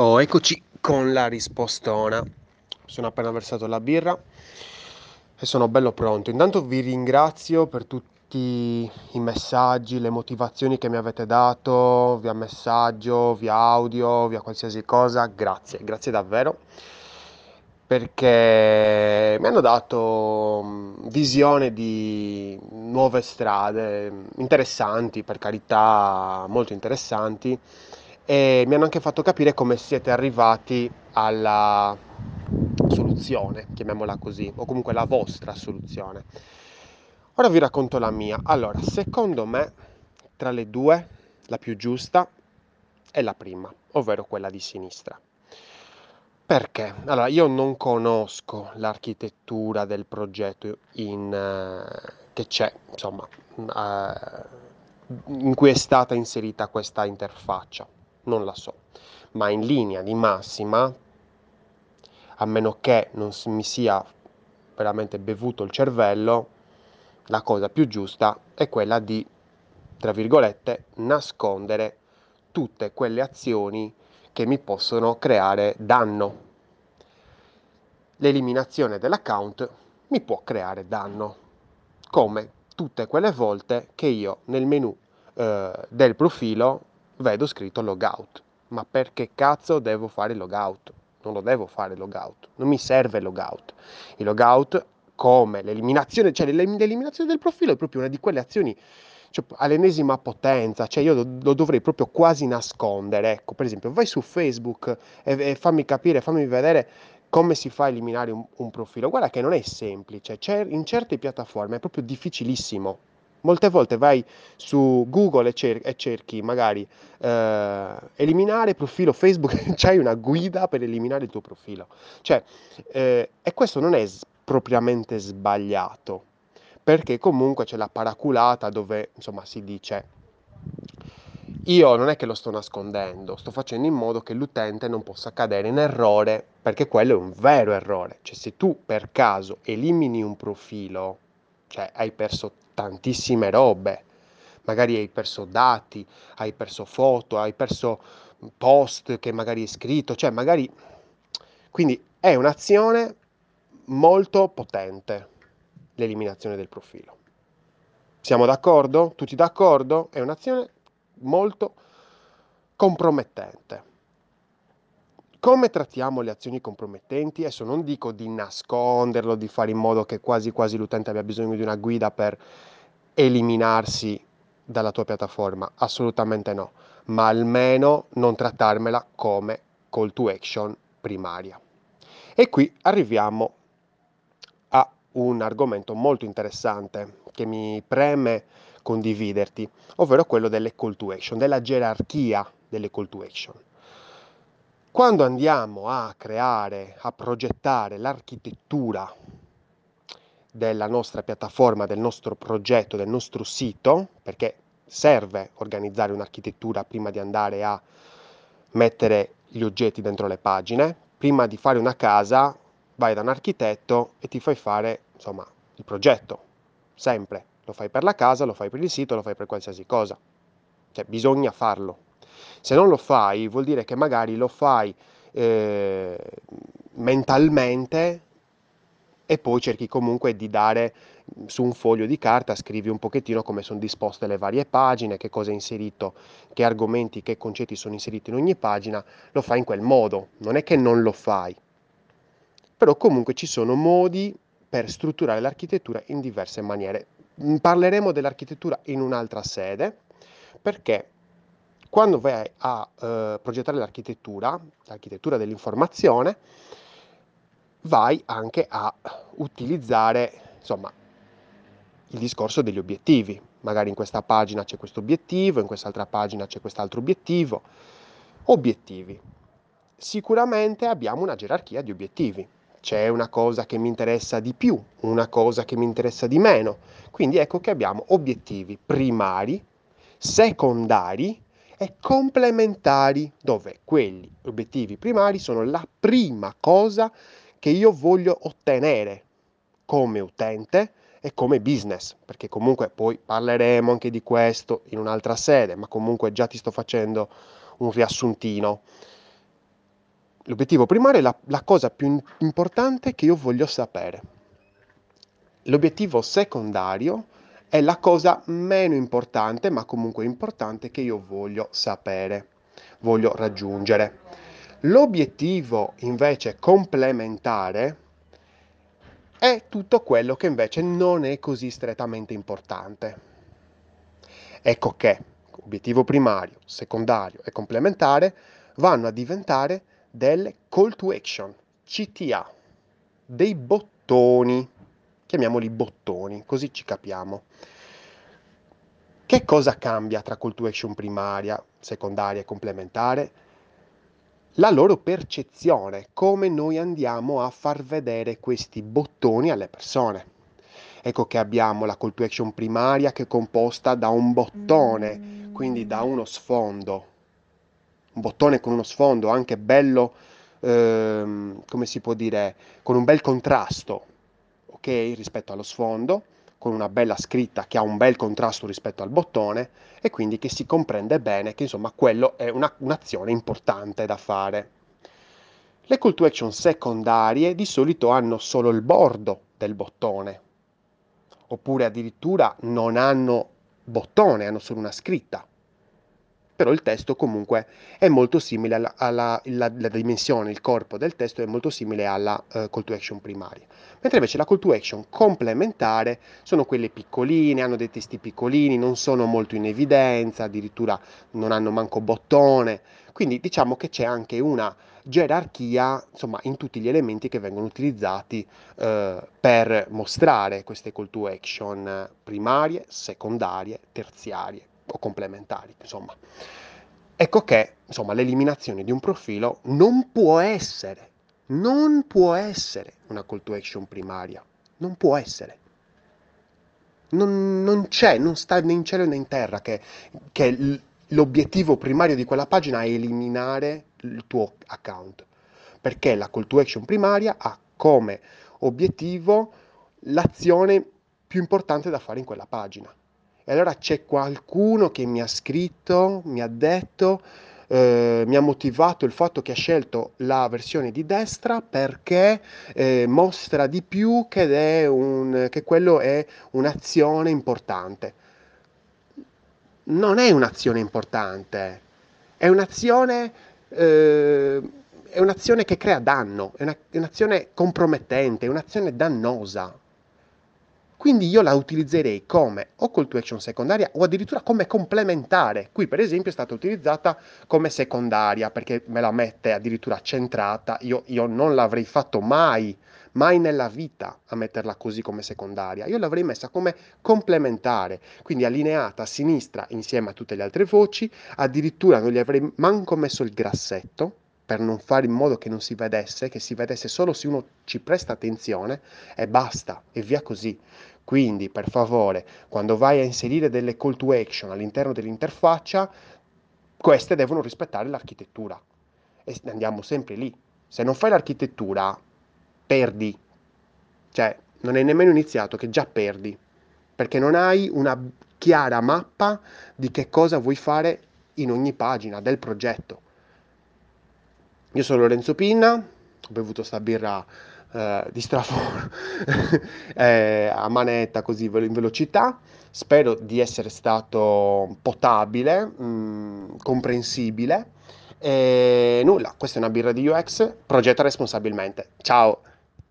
Oh, eccoci con la rispostona. Sono appena versato la birra e sono bello pronto. Intanto vi ringrazio per tutti i messaggi, le motivazioni che mi avete dato via messaggio, via audio, via qualsiasi cosa. Grazie davvero, perché mi hanno dato visione di nuove strade interessanti, per carità, molto interessanti. E mi hanno anche fatto capire come siete arrivati alla soluzione, chiamiamola così, o comunque la vostra soluzione. Ora vi racconto la mia. Allora, secondo me, tra le due, la più giusta è la prima, ovvero quella di sinistra. Perché? Allora, io non conosco l'architettura del progetto che c'è, insomma, in cui è stata inserita questa interfaccia. Non la so, ma in linea di massima, a meno che non mi sia veramente bevuto il cervello, la cosa più giusta è quella di, tra virgolette, nascondere tutte quelle azioni che mi possono creare danno. L'eliminazione dell'account mi può creare danno, come tutte quelle volte che io nel menu del profilo vedo scritto logout. Ma perché cazzo devo fare logout? Non lo devo fare logout, non mi serve logout. Il logout, come l'eliminazione, cioè l'eliminazione del profilo, è proprio una di quelle azioni, cioè, all'ennesima potenza, cioè io lo dovrei proprio quasi nascondere. Ecco, per esempio, vai su Facebook e fammi capire, fammi vedere come si fa a eliminare un profilo. Guarda che non è semplice, in certe piattaforme è proprio difficilissimo. Molte volte vai su Google e cerchi magari eliminare profilo Facebook, c'hai una guida per eliminare il tuo profilo. Cioè, e questo non è propriamente sbagliato, perché comunque c'è la paraculata dove, insomma, si dice io non è che lo sto nascondendo, sto facendo in modo che l'utente non possa cadere in errore, perché quello è un vero errore. Cioè, se tu per caso elimini un profilo, cioè hai perso tantissime robe, magari hai perso dati, hai perso foto, hai perso post che magari hai scritto, cioè magari... Quindi è un'azione molto potente, l'eliminazione del profilo. Siamo d'accordo? Tutti d'accordo? È un'azione molto compromettente. Come trattiamo le azioni compromettenti? Adesso non dico di nasconderlo, di fare in modo che quasi quasi l'utente abbia bisogno di una guida per eliminarsi dalla tua piattaforma, assolutamente no, ma almeno non trattarmela come call to action primaria. E qui arriviamo a un argomento molto interessante che mi preme condividerti, ovvero quello delle call to action, della gerarchia delle call to action. Quando andiamo a creare, a progettare l'architettura della nostra piattaforma, del nostro progetto, del nostro sito, perché serve organizzare un'architettura prima di andare a mettere gli oggetti dentro le pagine, prima di fare una casa vai da un architetto e ti fai fare, insomma, il progetto, sempre. Lo fai per la casa, lo fai per il sito, lo fai per qualsiasi cosa, cioè bisogna farlo. Se non lo fai vuol dire che magari lo fai mentalmente e poi cerchi comunque di dare su un foglio di carta, scrivi un pochettino come sono disposte le varie pagine, che cosa è inserito, che argomenti, che concetti sono inseriti in ogni pagina, lo fai in quel modo, non è che non lo fai. Però comunque ci sono modi per strutturare l'architettura in diverse maniere. Parleremo dell'architettura in un'altra sede, perché quando vai a progettare l'architettura dell'informazione, vai anche a utilizzare, insomma, il discorso degli obiettivi. Magari in questa pagina c'è questo obiettivo, in quest'altra pagina c'è quest'altro obiettivo. Obiettivi. Sicuramente abbiamo una gerarchia di obiettivi. C'è una cosa che mi interessa di più, una cosa che mi interessa di meno. Quindi ecco che abbiamo obiettivi primari, secondari e complementari, dove quelli obiettivi primari sono la prima cosa che io voglio ottenere come utente e come business, perché comunque poi parleremo anche di questo in un'altra sede, ma comunque già ti sto facendo un riassuntino. L'obiettivo primario è la cosa più importante che io voglio sapere. L'obiettivo secondario è la cosa meno importante, ma comunque importante, che io voglio sapere, voglio raggiungere. L'obiettivo invece complementare è tutto quello che invece non è così strettamente importante. Ecco che obiettivo primario, secondario e complementare vanno a diventare delle call to action, CTA, dei bottoni, chiamiamoli bottoni, così ci capiamo. Che cosa cambia tra call to action primaria, secondaria e complementare? La loro percezione, come noi andiamo a far vedere questi bottoni alle persone. Ecco che abbiamo la call to action primaria che è composta da un bottone, quindi da uno sfondo. Un bottone con uno sfondo anche bello, come si può dire, con un bel contrasto, ok? Rispetto allo sfondo, con una bella scritta che ha un bel contrasto rispetto al bottone e quindi che si comprende bene che insomma quello è un'azione importante da fare. Le call to action secondarie di solito hanno solo il bordo del bottone, oppure addirittura non hanno bottone, hanno solo una scritta. Però il testo comunque è molto simile alla dimensione, il corpo del testo è molto simile alla call to action primaria. Mentre invece la call to action complementare sono quelle piccoline, hanno dei testi piccolini, non sono molto in evidenza, addirittura non hanno manco bottone. Quindi diciamo che c'è anche una gerarchia, insomma, in tutti gli elementi che vengono utilizzati per mostrare queste call to action primarie, secondarie, terziarie o complementari, insomma. Ecco che, insomma, l'eliminazione di un profilo non può essere una call to action primaria, non può essere. Non c'è, non sta né in cielo né in terra che l'obiettivo primario di quella pagina è eliminare il tuo account, perché la call to action primaria ha come obiettivo l'azione più importante da fare in quella pagina. E allora c'è qualcuno che mi ha scritto, mi ha detto, mi ha motivato il fatto che ha scelto la versione di destra perché mostra di più che quello è un'azione importante. Non è un'azione importante, è un'azione che crea danno, è un'azione compromettente, è un'azione dannosa. Quindi io la utilizzerei come o call to action secondaria o addirittura come complementare. Qui per esempio è stata utilizzata come secondaria perché me la mette addirittura centrata. Io non l'avrei fatto mai nella vita a metterla così come secondaria. Io l'avrei messa come complementare, quindi allineata a sinistra insieme a tutte le altre voci. Addirittura non gli avrei manco messo il grassetto per non fare in modo che non si vedesse, che si vedesse solo se uno ci presta attenzione e basta, e via così. Quindi, per favore, quando vai a inserire delle call to action all'interno dell'interfaccia, queste devono rispettare l'architettura. E andiamo sempre lì. Se non fai l'architettura, perdi. Cioè, non è nemmeno iniziato che già perdi, perché non hai una chiara mappa di che cosa vuoi fare in ogni pagina del progetto. Io sono Lorenzo Pinna, ho bevuto sta birra di straforo a manetta così in velocità, spero di essere stato potabile, comprensibile e nulla, questa è una birra di UX, progetta responsabilmente, ciao!